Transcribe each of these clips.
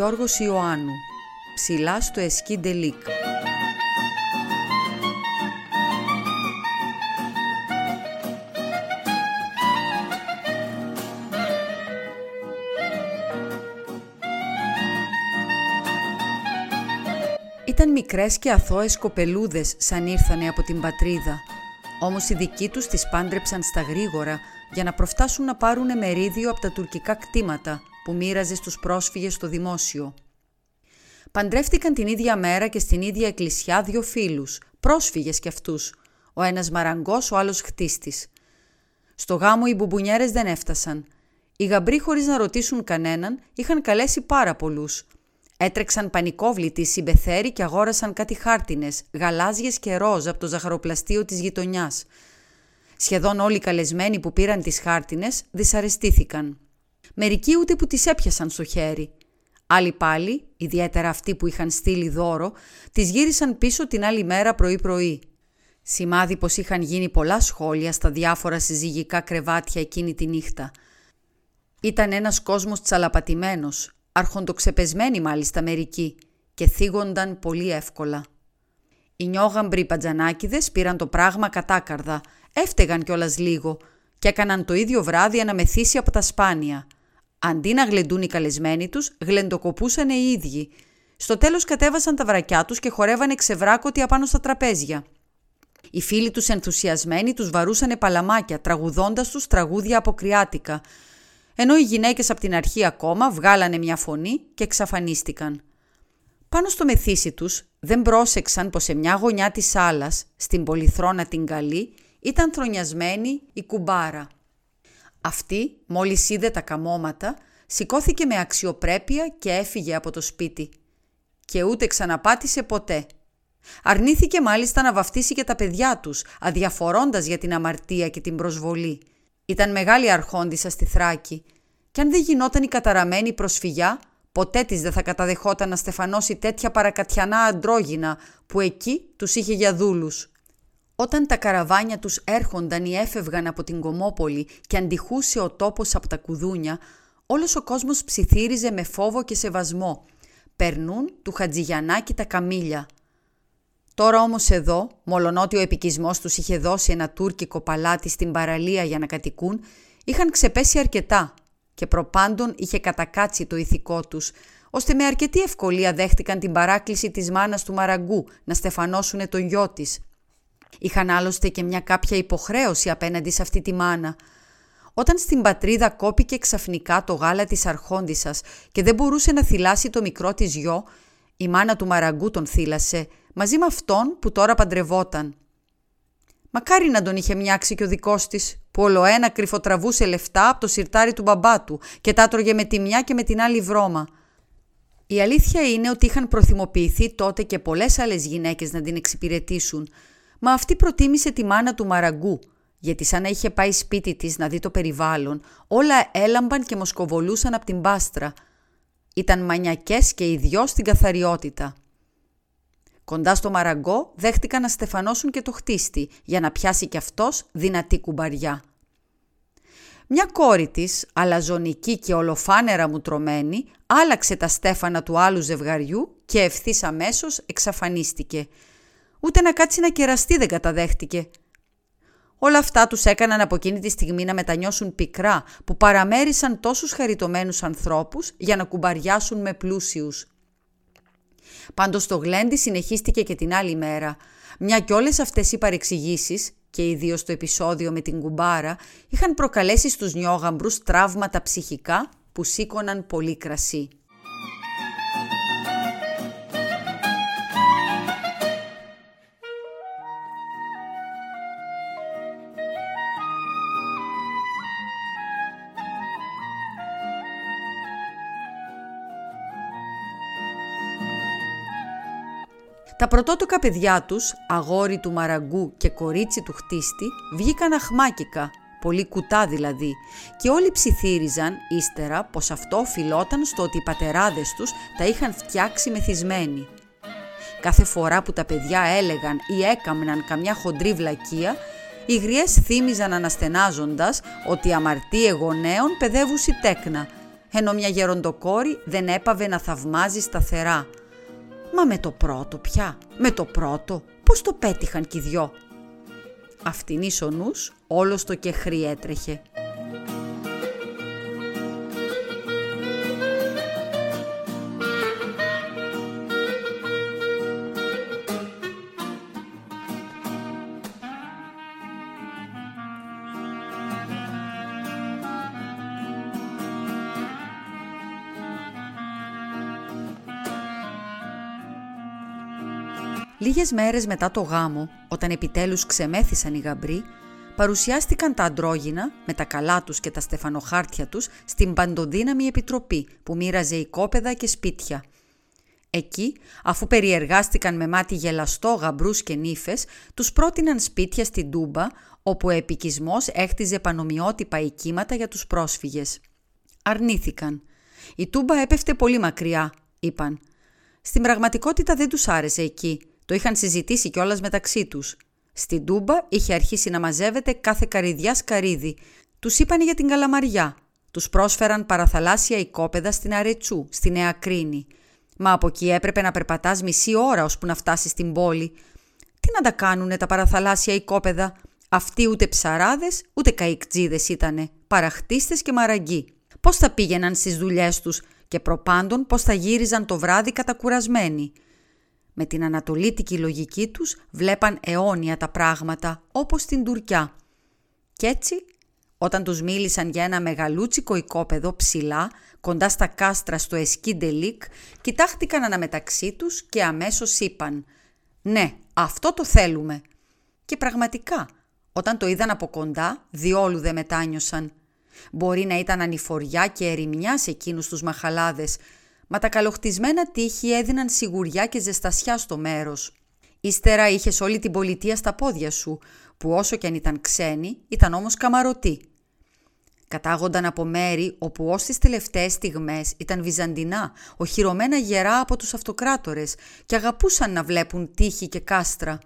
Γιώργος Ιωάννου, ψηλά στο Εσκί Ντελίκ. Ήταν μικρές και αθώες κοπελούδες σαν ήρθανε από την πατρίδα, όμως οι δικοί τους τις πάντρεψαν στα γρήγορα για να προφτάσουν να πάρουνε μερίδιο από τα τουρκικά κτήματα που μοίραζε στους πρόσφυγες στο δημόσιο. Παντρεύτηκαν την ίδια μέρα και στην ίδια εκκλησιά δύο φίλους, πρόσφυγες κι αυτούς, ο ένας μαραγκός, ο άλλος χτίστης. Στο γάμο οι μπουμπουνιέρες δεν έφτασαν. Οι γαμπροί, χωρίς να ρωτήσουν κανέναν, είχαν καλέσει πάρα πολλούς. Έτρεξαν πανικόβλητοι συμπεθέροι και αγόρασαν κάτι χάρτινες, γαλάζιες και ροζ από το ζαχαροπλαστείο της γειτονιάς. Σχεδόν όλοι οι καλεσμένοι που πήραν τις χάρτινες δυσαρεστήθηκαν. Μερικοί ούτε που τις έπιασαν στο χέρι. Άλλοι πάλι, ιδιαίτερα αυτοί που είχαν στείλει δώρο, τις γύρισαν πίσω την άλλη μέρα πρωί-πρωί. Σημάδι πως είχαν γίνει πολλά σχόλια στα διάφορα συζυγικά κρεβάτια εκείνη τη νύχτα. Ήταν ένας κόσμος τσαλαπατημένος, αρχοντοξεπεσμένοι μάλιστα μερικοί, και θίγονταν πολύ εύκολα. Οι νιόγαμπροι πατζανάκηδες πήραν το πράγμα κατάκαρδα, έφταιγαν κιόλας λίγο και έκαναν το ίδιο βράδυ ένα μεθύσι από τα σπάνια. Αντί να γλεντούν οι καλεσμένοι τους, γλεντοκοπούσαν οι ίδιοι. Στο τέλος κατέβασαν τα βρακιά τους και χορεύανε ξεβράκωτοι απάνω στα τραπέζια. Οι φίλοι τους ενθουσιασμένοι τους βαρούσανε παλαμάκια, τραγουδώντας τους τραγούδια αποκριάτικα, ενώ οι γυναίκες από την αρχή ακόμα βγάλανε μια φωνή και εξαφανίστηκαν. Πάνω στο μεθύσι τους δεν πρόσεξαν πως σε μια γωνιά της σάλας, στην πολυθρόνα την καλή, ήταν θρονιασμένη η κουμπάρα. Αυτή, μόλις είδε τα καμώματα, σηκώθηκε με αξιοπρέπεια και έφυγε από το σπίτι. Και ούτε ξαναπάτησε ποτέ. Αρνήθηκε μάλιστα να βαφτίσει και τα παιδιά τους, αδιαφορώντας για την αμαρτία και την προσβολή. Ήταν μεγάλη αρχόντισσα στη Θράκη, και αν δεν γινόταν η καταραμένη προσφυγιά, ποτέ της δεν θα καταδεχόταν να στεφανώσει τέτοια παρακατιανά αντρόγυνα που εκεί τους είχε για δούλους. Όταν τα καραβάνια τους έρχονταν ή έφευγαν από την Κομόπολη και αντιχούσε ο τόπος από τα κουδούνια, όλος ο κόσμος ψιθύριζε με φόβο και σεβασμό. Περνούν του Χατζηγιανάκη τα καμήλια. Τώρα όμως εδώ, μολονότι ο επικισμός τους είχε δώσει ένα τουρκικό παλάτι στην παραλία για να κατοικούν, είχαν ξεπέσει αρκετά και προπάντων είχε κατακάτσει το ηθικό τους, ώστε με αρκετή ευκολία δέχτηκαν την παράκληση της μάνας του μαραγκού να στεφανώσουνε τον γιο της. Είχαν άλλωστε και μια κάποια υποχρέωση απέναντι σε αυτή τη μάνα. Όταν στην πατρίδα κόπηκε ξαφνικά το γάλα της αρχόντισσας και δεν μπορούσε να θυλάσει το μικρό της γιο, η μάνα του μαραγκού τον θύλασε, μαζί με αυτόν που τώρα παντρευόταν. Μακάρι να τον είχε μοιάξει και ο δικός της, που ολοένα κρυφοτραβούσε λεφτά από το σιρτάρι του μπαμπά του και τα τρώγε με τη μια και με την άλλη βρώμα. Η αλήθεια είναι ότι είχαν προθυμοποιηθεί τότε και πολλές άλλες γυναίκες να την εξυπηρετήσουν, μα αυτή προτίμησε τη μάνα του μαραγκού, γιατί σαν να είχε πάει σπίτι της να δει το περιβάλλον, όλα έλαμπαν και μοσκοβολούσαν από την πάστρα. Ήταν μανιακές και οι δυο στην καθαριότητα. Κοντά στο μαραγκό δέχτηκαν να στεφανώσουν και το χτίστη, για να πιάσει κι αυτός δυνατή κουμπαριά. Μια κόρη της, αλαζονική και ολοφάνερα μουτρωμένη, άλλαξε τα στέφανα του άλλου ζευγαριού και ευθύς αμέσως εξαφανίστηκε. Ούτε να κάτσει να κεραστεί δεν καταδέχτηκε. Όλα αυτά τους έκαναν από εκείνη τη στιγμή να μετανιώσουν πικρά, που παραμέρισαν τόσους χαριτωμένους ανθρώπους για να κουμπαριάσουν με πλούσιους. Πάντως το γλέντι συνεχίστηκε και την άλλη μέρα, μια κι όλες αυτές οι παρεξηγήσεις, και ιδίως το επεισόδιο με την κουμπάρα, είχαν προκαλέσει στους νιόγαμπρους τραύματα ψυχικά που σήκωναν πολύ κρασί. Τα πρωτότοκα παιδιά τους, αγόρι του μαραγκού και κορίτσι του χτίστη, βγήκαν αχμάκικα, πολύ κουτά δηλαδή, και όλοι ψιθύριζαν ύστερα πως αυτό οφειλόταν στο ότι οι πατεράδες τους τα είχαν φτιάξει μεθυσμένοι. Κάθε φορά που τα παιδιά έλεγαν ή έκαμναν καμιά χοντρή βλακεία, οι γριές θύμιζαν αναστενάζοντας ότι αμαρτία γονέων παιδεύουσι τέκνα, ενώ μια γεροντοκόρη δεν έπαβε να θαυμάζει σταθερά. «Μα με το πρώτο πια, με το πρώτο, πώς το πέτυχαν κι οι δυο». Αυτινής ο νους, όλος το κεχρί έτρεχε. Λίγες μέρες μετά το γάμο, όταν επιτέλους ξεμέθησαν οι γαμπροί, παρουσιάστηκαν τα αντρόγυνα με τα καλά τους και τα στεφανοχάρτια τους στην παντοδύναμη επιτροπή που μοίραζε οικόπεδα και σπίτια. Εκεί, αφού περιεργάστηκαν με μάτι γελαστό γαμπρούς και νύφες, τους πρότειναν σπίτια στην Τούμπα, όπου ο επικισμός έχτιζε πανομοιότυπα οικίματα για τους πρόσφυγες. Αρνήθηκαν. «Η Τούμπα έπεφτε πολύ μακριά», είπαν. Στην πραγματικότητα δεν τους άρεσε εκεί. Το είχαν συζητήσει κιόλας μεταξύ τους. Στην Τούμπα είχε αρχίσει να μαζεύεται κάθε καρυδιάς καρύδι. Τους είπαν για την Καλαμαριά. Τους πρόσφεραν παραθαλάσσια οικόπεδα στην Αρετσού, στη Νέα Κρίνη. Μα από εκεί έπρεπε να περπατάς μισή ώρα ώσπου να φτάσεις στην πόλη. Τι να τα κάνουνε τα παραθαλάσσια οικόπεδα. Αυτοί ούτε ψαράδες ούτε καϊκτζίδες ήτανε, παραχτίστες και μαραγκοί. Πώς θα πήγαιναν στις δουλειές τους και προπάντων πώς θα γύριζαν το βράδυ κατακουρασμένοι. Με την ανατολίτικη λογική τους βλέπαν αιώνια τα πράγματα, όπως στην Τουρκιά. Κι έτσι, όταν τους μίλησαν για ένα μεγαλούτσικο οικόπεδο ψηλά, κοντά στα κάστρα στο Εσκί Ντελίκ, κοιτάχτηκαν αναμεταξύ τους και αμέσως είπαν «Ναι, αυτό το θέλουμε». Και πραγματικά, όταν το είδαν από κοντά, διόλου δεν μετάνιωσαν. Μπορεί να ήταν ανηφοριά και ερημιά σε εκείνους τους μαχαλάδες, μα τα καλοχτισμένα τείχη έδιναν σιγουριά και ζεστασιά στο μέρος. Ύστερα είχες όλη την πολιτεία στα πόδια σου, που όσο κι αν ήταν ξένοι, ήταν όμως καμαρωτοί. Κατάγονταν από μέρη όπου ως τις τελευταίες στιγμές ήταν βυζαντινά, οχυρωμένα γερά από τους αυτοκράτορες και αγαπούσαν να βλέπουν τείχη και κάστρα.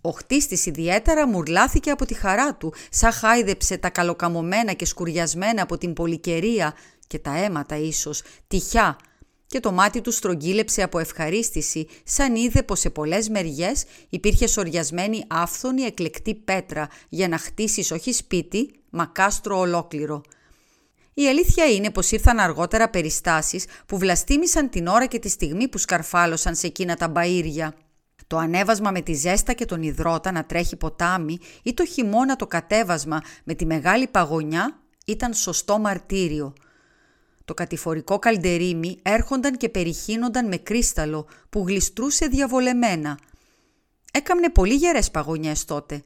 Ο χτίστης ιδιαίτερα μουρλάθηκε από τη χαρά του, σαν χάιδεψε τα καλοκαμωμένα και σκουριασμένα από την πολυκαιρία και τα αίματα ίσως, τυχιά, και το μάτι του στρογγύλεψε από ευχαρίστηση, σαν είδε πως σε πολλές μεριές υπήρχε σοριασμένη άφθονη εκλεκτή πέτρα για να χτίσεις όχι σπίτι, μα κάστρο ολόκληρο. Η αλήθεια είναι πως ήρθαν αργότερα περιστάσεις που βλαστήμησαν την ώρα και τη στιγμή που σκαρφάλωσαν σε εκείνα τα μπαΐρια. Το ανέβασμα με τη ζέστα και τον υδρότα να τρέχει ποτάμι ή το χειμώνα το κατέβασμα με τη μεγάλη παγωνιά ήταν σωστό μαρτύριο. Το κατηφορικό καλντερίμι έρχονταν και περιχύνονταν με κρίσταλο που γλιστρούσε διαβολεμένα. Έκαμνε πολύ γερές παγωνιές τότε.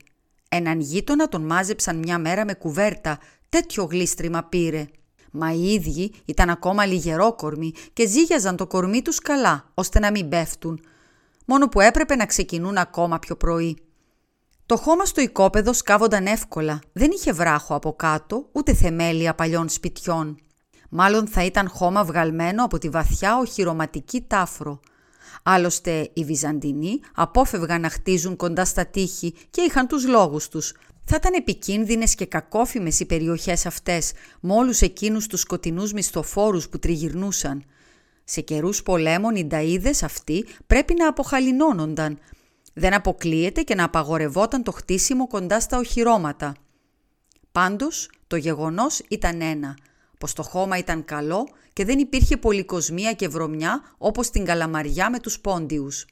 Έναν γείτονα τον μάζεψαν μια μέρα με κουβέρτα, τέτοιο γλίστριμα πήρε. Μα οι ίδιοι ήταν ακόμα λιγερόκορμοι και ζύγιαζαν το κορμί τους καλά ώστε να μην πέφτουν. Μόνο που έπρεπε να ξεκινούν ακόμα πιο πρωί. Το χώμα στο οικόπεδο σκάβονταν εύκολα, δεν είχε βράχο από κάτω ούτε θεμέλια παλιών σπιτιών. Μάλλον θα ήταν χώμα βγαλμένο από τη βαθιά οχυρωματική τάφρο. Άλλωστε οι Βυζαντινοί απόφευγαν να χτίζουν κοντά στα τείχη και είχαν τους λόγους τους. Θα ήταν επικίνδυνες και κακόφημες οι περιοχές αυτές με όλους εκείνους τους σκοτεινούς μισθοφόρους που τριγυρνούσαν. Σε καιρούς πολέμων οι νταΐδες αυτοί πρέπει να αποχαλινώνονταν. Δεν αποκλείεται και να απαγορευόταν το χτίσιμο κοντά στα οχυρώματα. Πάντως το γεγονός ήταν ένα, πως το χώμα ήταν καλό και δεν υπήρχε πολυκοσμία και βρωμιά όπως στην Καλαμαριά με τους πόντιους.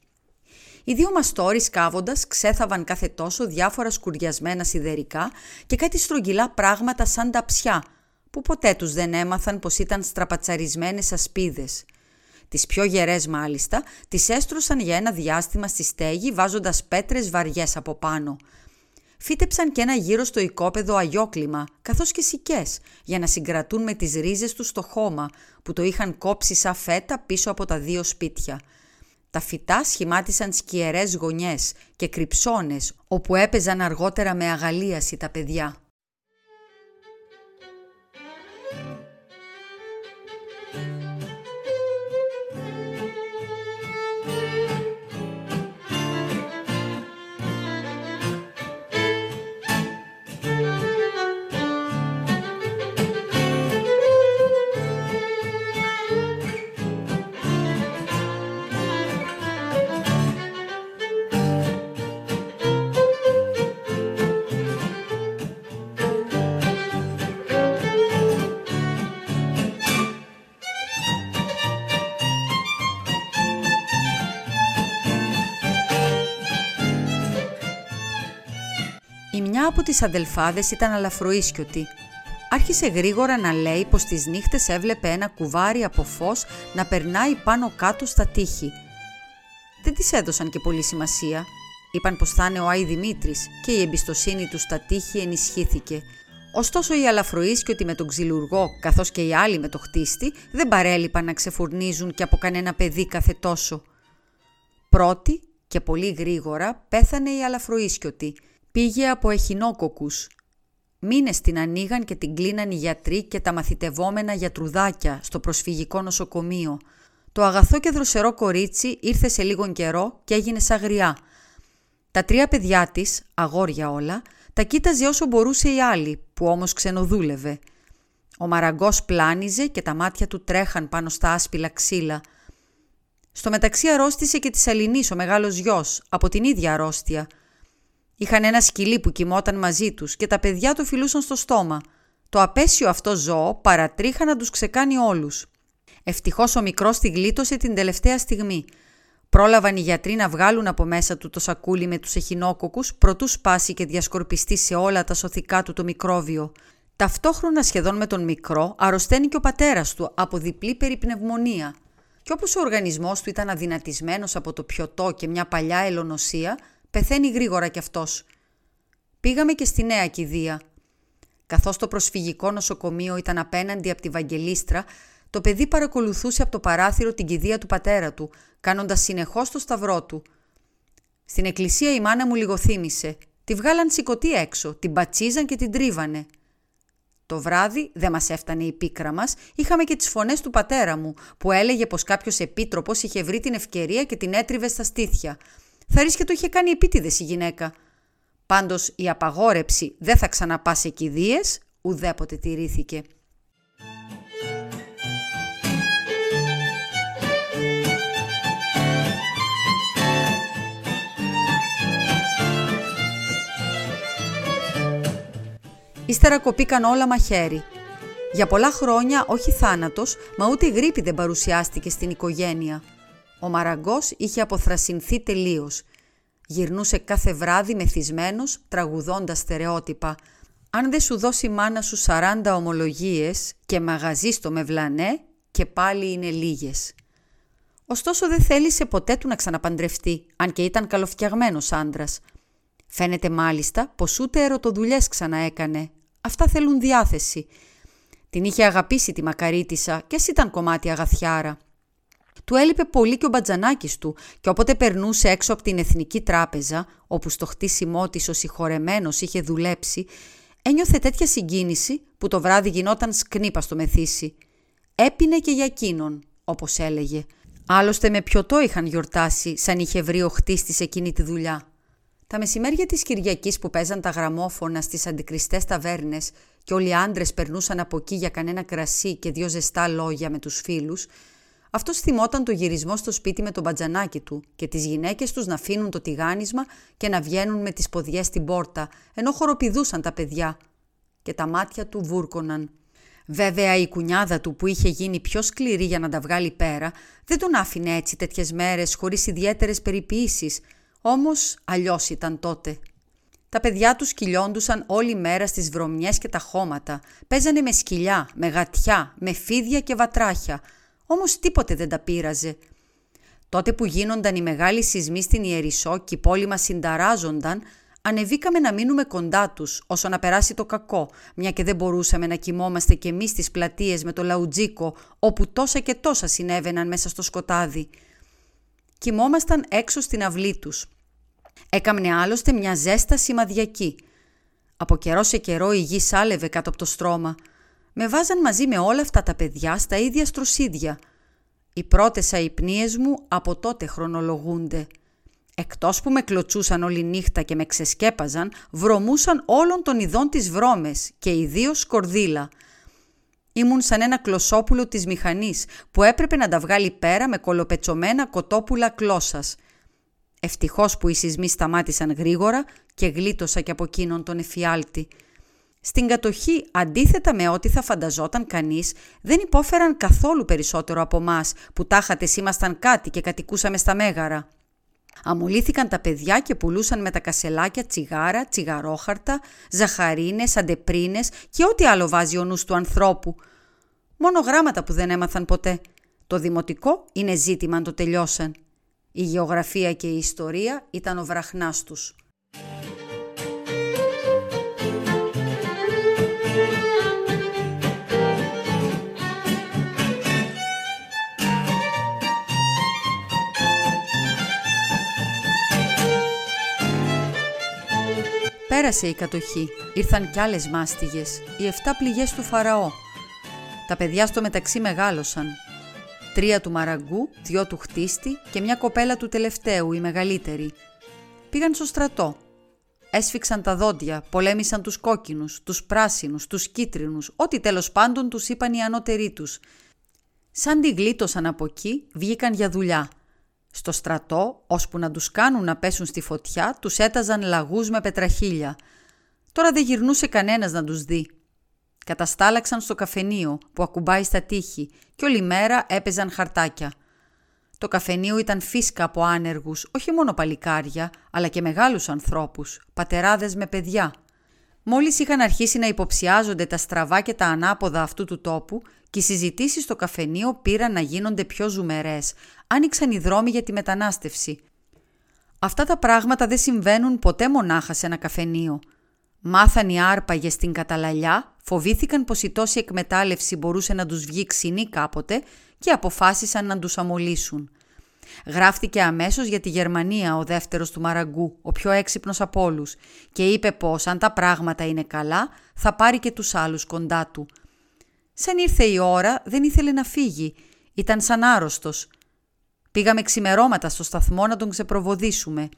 Οι δύο μαστόροι σκάβοντας ξέθαβαν κάθε τόσο διάφορα σκουριασμένα σιδερικά και κάτι στρογγυλά πράγματα σαν ταψιά, που ποτέ τους δεν έμαθαν πως ήταν στραπατσαρισμένες ασπίδες. Τις πιο γερές μάλιστα τις έστρωσαν για ένα διάστημα στη στέγη βάζοντας πέτρες βαριές από πάνω. Φύτεψαν και ένα γύρο στο οικόπεδο αγιόκλιμα, καθώς και σικές, για να συγκρατούν με τις ρίζες τους το χώμα, που το είχαν κόψει σαν φέτα πίσω από τα δύο σπίτια. Τα φυτά σχημάτισαν σκιερές γωνιές και κρυψώνες, όπου έπαιζαν αργότερα με αγαλίαση τα παιδιά. Η μια από τις αδελφάδες ήταν αλαφροίσκιωτη. Άρχισε γρήγορα να λέει πως τις νύχτες έβλεπε ένα κουβάρι από φως να περνάει πάνω κάτω στα τείχη. Δεν της έδωσαν και πολύ σημασία. Είπαν πως θα είναι ο Άι Δημήτρης και η εμπιστοσύνη του στα τείχη ενισχύθηκε. Ωστόσο οι αλαφροίσκιωτοι με τον ξυλουργό, καθώς και οι άλλοι με το χτίστη, δεν παρέλειπαν να ξεφουρνίζουν και από κανένα παιδί κάθε τόσο. Πρώτη και πολύ γρήγορα πέθανε η αλαφροίσκιωτη. Πήγε από εχινόκοκκους. Μήνες την ανοίγαν και την κλείναν οι γιατροί και τα μαθητευόμενα γιατρουδάκια στο προσφυγικό νοσοκομείο. Το αγαθό και δροσερό κορίτσι ήρθε σε λίγον καιρό και έγινε σαγριά. Τα τρία παιδιά της, αγόρια όλα, τα κοίταζε όσο μπορούσε η άλλη, που όμως ξενοδούλευε. Ο μαραγκός πλάνιζε και τα μάτια του τρέχαν πάνω στα άσπυλα ξύλα. Στο μεταξύ αρρώστησε και της Αλληνής ο μεγάλος γιος, από την ίδια αρρώστια. Είχαν ένα σκυλί που κοιμόταν μαζί τους και τα παιδιά το φιλούσαν στο στόμα. Το απέσιο αυτό ζώο παρατρίχα να τους ξεκάνει όλους. Ευτυχώς ο μικρός τη γλίτωσε την τελευταία στιγμή. Πρόλαβαν οι γιατροί να βγάλουν από μέσα του το σακούλι με τους εχινόκοκκους προτού σπάσει και διασκορπιστεί σε όλα τα σωθικά του το μικρόβιο. Ταυτόχρονα σχεδόν με τον μικρό αρρωσταίνει και ο πατέρας του από διπλή περιπνευμονία. Και όπως ο οργανισμός του ήταν αδυνατισμένος από το πιωτό και μια παλιά ελονοσία, πεθαίνει γρήγορα κι αυτός. Πήγαμε και στη Νέα Κηδεία. Καθώς το προσφυγικό νοσοκομείο ήταν απέναντι από τη Βαγγελίστρα, το παιδί παρακολουθούσε από το παράθυρο την κηδεία του πατέρα του, κάνοντας συνεχώς το σταυρό του. Στην εκκλησία η μάνα μου λιγοθύμησε. Τη βγάλαν σηκωτή έξω, την πατσίζαν και την τρίβανε. Το βράδυ δεν μας έφτανε η πίκρα μας, είχαμε και τις φωνές του πατέρα μου, που έλεγε πως κάποιος επίτροπος είχε βρει την ευκαιρία και την έτριβε στα στήθια. Θα ρίσκε το είχε κάνει επίτηδες η γυναίκα. Πάντως η απαγόρευση «δεν θα ξαναπά σε κηδείες» ουδέποτε τηρήθηκε. Ύστερα κοπήκαν όλα μαχαίρι. Για πολλά χρόνια όχι θάνατος, μα ούτε γρίπη δεν παρουσιάστηκε στην οικογένεια. Ο μαραγκός είχε αποθρασινθεί τελείως. Γυρνούσε κάθε βράδυ μεθυσμένος, τραγουδώντας στερεότυπα. Αν δεν σου δώσει η μάνα σου 40 ομολογίες και μαγαζί στο μευλανέ, και πάλι είναι λίγες. Ωστόσο δεν θέλησε ποτέ του να ξαναπαντρευτεί, αν και ήταν καλοφτιαγμένος άντρας. Φαίνεται μάλιστα πως ούτε ερωτοδουλειές ξαναέκανε. Αυτά θέλουν διάθεση. Την είχε αγαπήσει τη Μακαρίτισσα και ας ήταν κομμάτι αγαθιάρα. Του έλειπε πολύ και ο μπατζανάκης του και όποτε περνούσε έξω από την Εθνική Τράπεζα, όπου στο χτίσιμό της ο συγχωρεμένος είχε δουλέψει, ένιωθε τέτοια συγκίνηση που το βράδυ γινόταν σκνήπα στο μεθύσι. Έπινε και για εκείνον, όπως έλεγε. Άλλωστε με πιωτό είχαν γιορτάσει σαν είχε βρει ο χτίστης εκείνη τη δουλειά. Τα μεσημέρια της Κυριακής που παίζαν τα γραμμόφωνα στις αντικριστές ταβέρνες και όλοι οι άντρες περνούσαν από εκεί για κανένα κρασί και δύο ζεστά λόγια με τους φίλους, αυτός θυμόταν το γυρισμό στο σπίτι με τον μπατζανάκι του και τις γυναίκες τους να αφήνουν το τηγάνισμα και να βγαίνουν με τις ποδιές στην πόρτα, ενώ χοροπηδούσαν τα παιδιά. Και τα μάτια του βούρκωναν. Βέβαια η κουνιάδα του που είχε γίνει πιο σκληρή για να τα βγάλει πέρα, δεν τον άφηνε έτσι τέτοιες μέρες χωρίς ιδιαίτερες περιποιήσεις. Όμως αλλιώς ήταν τότε. Τα παιδιά τους κυλιόντουσαν όλη μέρα στις βρωμιές και τα χώματα. Παίζανε με σκυλιά, με γατιά, με φίδια και βατράχια. Όμως τίποτε δεν τα πείραζε. Τότε που γίνονταν οι μεγάλοι σεισμοί στην Ιερισσό και η πόλη μας συνταράζονταν, ανεβήκαμε να μείνουμε κοντά τους όσο να περάσει το κακό, μια και δεν μπορούσαμε να κοιμόμαστε κι εμείς στις πλατείες με το Λαουτζίκο, όπου τόσα και τόσα συνέβαιναν μέσα στο σκοτάδι. Κοιμόμασταν έξω στην αυλή τους. Έκαμνε άλλωστε μια ζέστα σημαδιακή. Από καιρό σε καιρό η γη σάλευε κάτω από το στρώμα. Με βάζαν μαζί με όλα αυτά τα παιδιά στα ίδια στροσίδια. Οι πρώτες αϊπνίες μου από τότε χρονολογούνται. Εκτός που με κλωτσούσαν όλη νύχτα και με ξεσκέπαζαν, βρωμούσαν όλων των ειδών τις βρώμες και ιδίως σκορδίλα. Ήμουν σαν ένα κλωσόπουλο της μηχανής που έπρεπε να τα βγάλει πέρα με κολοπετσωμένα κοτόπουλα κλώσσας. Ευτυχώς που οι σεισμοί σταμάτησαν γρήγορα και γλίτωσα και από εκείνον τον εφιάλτη. Στην κατοχή, αντίθετα με ό,τι θα φανταζόταν κανείς, δεν υπόφεραν καθόλου περισσότερο από μας που τάχατες ήμασταν κάτι και κατοικούσαμε στα Μέγαρα. Αμολύθηκαν τα παιδιά και πουλούσαν με τα κασελάκια τσιγάρα, τσιγαρόχαρτα, ζαχαρίνες, αντεπρίνες και ό,τι άλλο βάζει ο νους του ανθρώπου. Μόνο γράμματα που δεν έμαθαν ποτέ. Το δημοτικό είναι ζήτημα αν το τελειώσαν. Η γεωγραφία και η ιστορία ήταν ο βραχνάς τους. Πέρασε η κατοχή, ήρθαν κι άλλες μάστιγες, οι 7 πληγές του Φαραώ. Τα παιδιά στο μεταξύ μεγάλωσαν. 3 του Μαραγκού, 2 του Χτίστη και μια κοπέλα του τελευταίου, η μεγαλύτερη. Πήγαν στο στρατό. Έσφιξαν τα δόντια, πολέμησαν τους κόκκινους, τους πράσινους, τους κίτρινους, ό,τι τέλος πάντων τους είπαν οι ανώτεροί τους. Σαν τη γλίτωσαν από εκεί, βγήκαν για δουλειά. Στο στρατό, ώσπου να τους κάνουν να πέσουν στη φωτιά, τους έταζαν λαγούς με πετραχίλια. Τώρα δεν γυρνούσε κανένας να τους δει. Καταστάλαξαν στο καφενείο που ακουμπάει στα τείχη και όλη μέρα έπαιζαν χαρτάκια. Το καφενείο ήταν φίσκα από άνεργους, όχι μόνο παλικάρια, αλλά και μεγάλους ανθρώπους, πατεράδες με παιδιά. Μόλις είχαν αρχίσει να υποψιάζονται τα στραβά και τα ανάποδα αυτού του τόπου και οι συζητήσεις στο καφενείο πήραν να γίνονται πιο ζουμερές, άνοιξαν οι δρόμοι για τη μετανάστευση. Αυτά τα πράγματα δεν συμβαίνουν ποτέ μονάχα σε ένα καφενείο. Μάθαν οι άρπαγες στην Καταλαλιά, φοβήθηκαν πως η τόση εκμετάλλευση μπορούσε να τους βγει ξινή κάποτε και αποφάσισαν να τους αμολύσουν. Γράφτηκε αμέσως για τη Γερμανία ο δεύτερος του Μαραγκού, ο πιο έξυπνος από όλους, και είπε πως αν τα πράγματα είναι καλά θα πάρει και τους άλλους κοντά του. Σαν ήρθε η ώρα δεν ήθελε να φύγει, ήταν σαν άρρωστος. Πήγαμε ξημερώματα στο σταθμό να τον ξεπροβοδίσουμε.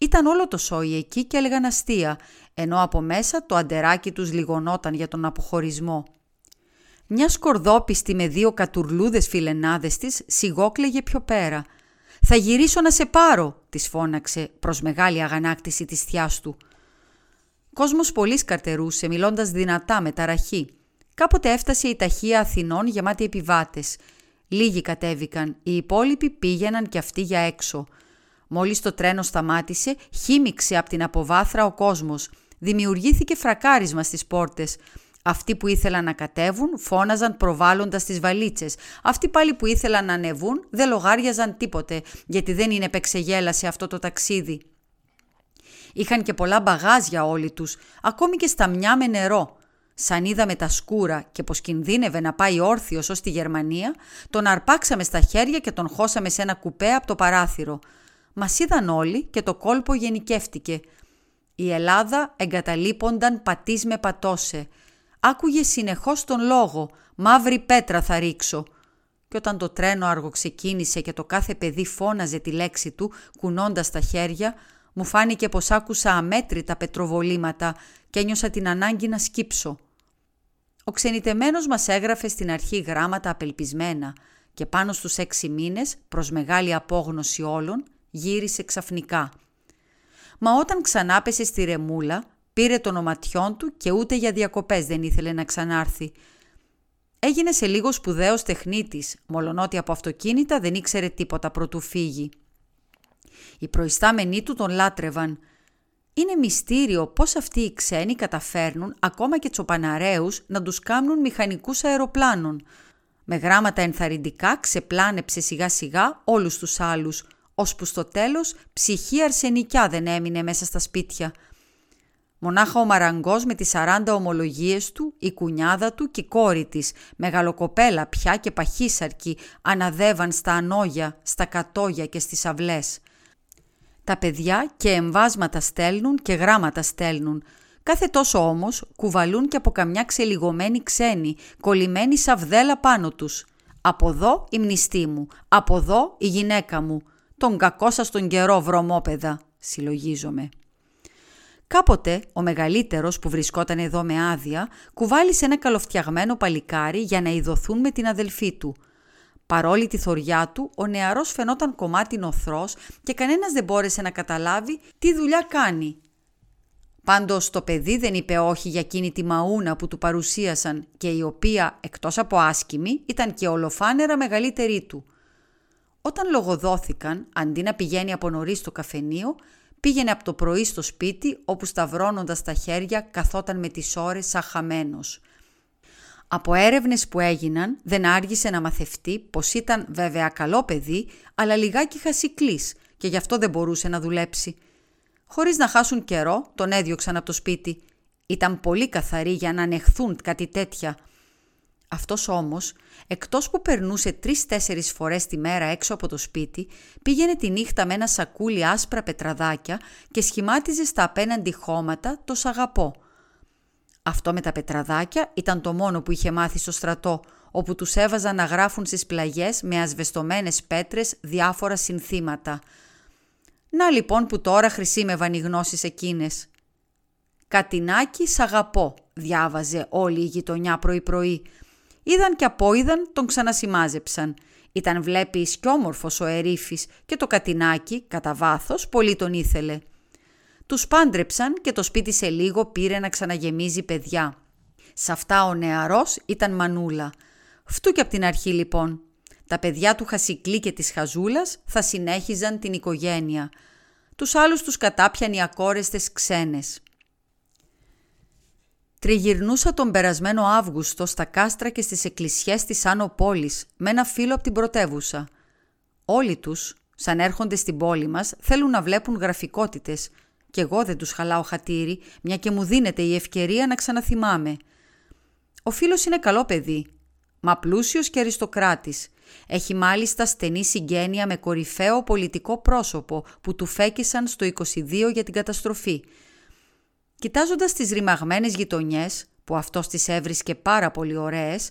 Ήταν όλο το σόι εκεί και έλεγαν αστεία, ενώ από μέσα το αντεράκι τους λιγονόταν για τον αποχωρισμό. Μια σκορδόπιστη με 2 κατουρλούδες φιλενάδες της σιγόκλαιγε πιο πέρα. «Θα γυρίσω να σε πάρω», της φώναξε, προς μεγάλη αγανάκτηση της θειάς του. Κόσμος πολύς καρτερούσε, μιλώντας δυνατά με ταραχή. Κάποτε έφτασε η ταχεία Αθηνών γεμάτη επιβάτες. Λίγοι κατέβηκαν, οι υπόλοιποι πήγαιναν κι αυτοί για έξω. Μόλις το τρένο σταμάτησε, χύμιξε από την αποβάθρα ο κόσμος. Δημιουργήθηκε φρακάρισμα στις πόρτες. Αυτοί που ήθελαν να κατέβουν φώναζαν προβάλλοντας τις βαλίτσες. Αυτοί πάλι που ήθελαν να ανεβούν δεν λογάριαζαν τίποτε, γιατί δεν είναι επεξεγέλα σε αυτό το ταξίδι. Είχαν και πολλά μπαγάζια όλοι τους, ακόμη και σταμιά με νερό. Σαν είδαμε τα σκούρα και πως κινδύνευε να πάει όρθιος ως τη Γερμανία, τον αρπάξαμε στα χέρια και τον χώσαμε σε ένα κουπέ από το παράθυρο. Μας είδαν όλοι και το κόλπο γενικεύτηκε. Η Ελλάδα εγκαταλείπονταν πατής με πατώσε. Άκουγε συνεχώς τον λόγο «Μαύρη πέτρα θα ρίξω». Και όταν το τρένο αργοξεκίνησε και το κάθε παιδί φώναζε τη λέξη του κουνώντας τα χέρια, μου φάνηκε πως άκουσα αμέτρητα πετροβολήματα και ένιωσα την ανάγκη να σκύψω. Ο ξενιτεμένος μας έγραφε στην αρχή γράμματα απελπισμένα και πάνω στους 6 μήνες, προς μεγάλη απόγνωση όλων, γύρισε ξαφνικά. Μα όταν ξανάπεσε στη Ρεμούλα, πήρε των οματιών του και ούτε για διακοπές δεν ήθελε να ξανάρθει. Έγινε σε λίγο σπουδαίος τεχνίτης, μολονότι από αυτοκίνητα δεν ήξερε τίποτα προτού φύγει. Οι προϊστάμενοι του τον λάτρευαν. Είναι μυστήριο πώς αυτοί οι ξένοι καταφέρνουν, ακόμα και τσοπαναραίους, να τους κάνουν μηχανικούς αεροπλάνων. Με γράμματα ενθαρρυντικά ξεπλάνεψε σιγά σιγά όλους τους άλλους, ώσπου στο τέλος ψυχή αρσενικιά δεν έμεινε μέσα στα σπίτια. Μονάχα ο Μαραγκός με τις 40 ομολογίες του, η κουνιάδα του και η κόρη της, μεγαλοκοπέλα πια και παχύσαρκη, αναδεύαν στα ανόγια, στα κατόγια και στις αυλές. Τα παιδιά και εμβάσματα στέλνουν και γράμματα στέλνουν. Κάθε τόσο όμως κουβαλούν και από καμιά ξελιγωμένη ξένη, κολλημένη σαβδέλα πάνω τους. «Από εδώ η μνηστή μου, από εδώ η γυναίκα μου. Τον κακό σας τον καιρό, βρωμόπαιδα», συλλογίζομαι. Κάποτε ο μεγαλύτερος που βρισκόταν εδώ με άδεια κουβάλισε ένα καλοφτιαγμένο παλικάρι για να ειδωθούν με την αδελφή του. Παρόλη τη θωριά του, ο νεαρός φαινόταν κομμάτι νοθρός και κανένας δεν μπόρεσε να καταλάβει τι δουλειά κάνει. Πάντως το παιδί δεν είπε όχι για εκείνη τη μαούνα που του παρουσίασαν και η οποία, εκτός από άσκημη, ήταν και ολοφάνερα μεγαλύτερη του. Όταν λογοδόθηκαν, αντί να πηγαίνει από νωρίς στο καφενείο, πήγαινε από το πρωί στο σπίτι, όπου σταυρώνοντας τα χέρια καθόταν με τις ώρες σαν χαμένος. Από έρευνες που έγιναν, δεν άργησε να μαθευτεί πως ήταν βέβαια καλό παιδί, αλλά λιγάκι χασικλής και γι' αυτό δεν μπορούσε να δουλέψει. Χωρίς να χάσουν καιρό, τον έδιωξαν από το σπίτι. Ήταν πολύ καθαροί για να ανεχθούν κάτι τέτοια. Αυτός όμως, εκτός που περνούσε 3-4 φορές τη μέρα έξω από το σπίτι, πήγαινε τη νύχτα με ένα σακούλι άσπρα πετραδάκια και σχημάτιζε στα απέναντι χώματα το «Σαγαπό». Αυτό με τα πετραδάκια ήταν το μόνο που είχε μάθει στο στρατό, όπου τους έβαζαν να γράφουν στις πλαγιές με ασβεστομένες πέτρες διάφορα συνθήματα. Να λοιπόν που τώρα χρησίμευαν οι γνώσεις εκείνες. «Κατινάκι Σαγαπό», διάβαζε όλη η γειτονιά πρωί-πρωί. Είδαν και απόειδαν τον ξανασημάζεψαν. Ήταν βλέπει σκιόμορφος ο ερήφης και το κατινάκι, κατά βάθος, πολύ τον ήθελε. Τους πάντρεψαν και το σπίτι σε λίγο πήρε να ξαναγεμίζει παιδιά. Σ' αυτά ο νεαρός ήταν μανούλα. Φτού και απ' την αρχή λοιπόν. Τα παιδιά του Χασικλή και της Χαζούλας θα συνέχιζαν την οικογένεια. Τους άλλους τους κατάπιαν οι ακόρεστες ξένες. Τριγυρνούσα τον περασμένο Αύγουστο στα κάστρα και στις εκκλησιές της Άνωπολης με ένα φίλο από την πρωτεύουσα. Όλοι τους, σαν έρχονται στην πόλη μας, θέλουν να βλέπουν γραφικότητες. Κι εγώ δεν τους χαλάω χατήρι, μια και μου δίνεται η ευκαιρία να ξαναθυμάμαι. Ο φίλος είναι καλό παιδί, μα πλούσιος και αριστοκράτης. Έχει μάλιστα στενή συγγένεια με κορυφαίο πολιτικό πρόσωπο που του φέκησαν στο 22 για την καταστροφή. Κοιτάζοντας τις ρημαγμένες γειτονιές, που αυτός τις έβρισκε πάρα πολύ ωραίες,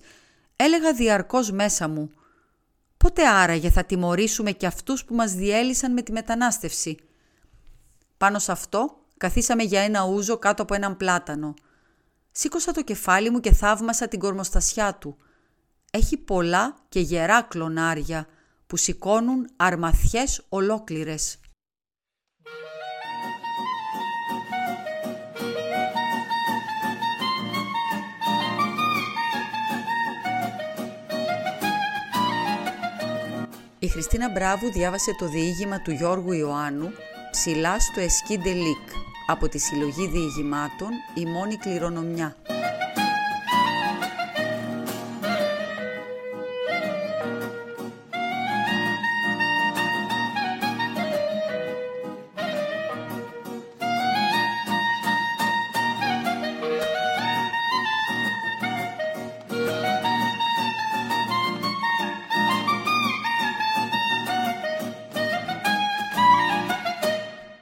έλεγα διαρκώς μέσα μου «Πότε άραγε θα τιμωρήσουμε κι αυτούς που μας διέλυσαν με τη μετανάστευση». Πάνω σε αυτό καθίσαμε για ένα ούζο κάτω από έναν πλάτανο. Σήκωσα το κεφάλι μου και θαύμασα την κορμοστασιά του. Έχει πολλά και γερά κλονάρια που σηκώνουν αρμαθιές ολόκληρες. Η Χριστίνα Μπράβου διάβασε το διήγημα του Γιώργου Ιωάννου «Ψηλά στο Εσκί Ντελίκ» από τη συλλογή διηγημάτων «Η μόνη κληρονομιά».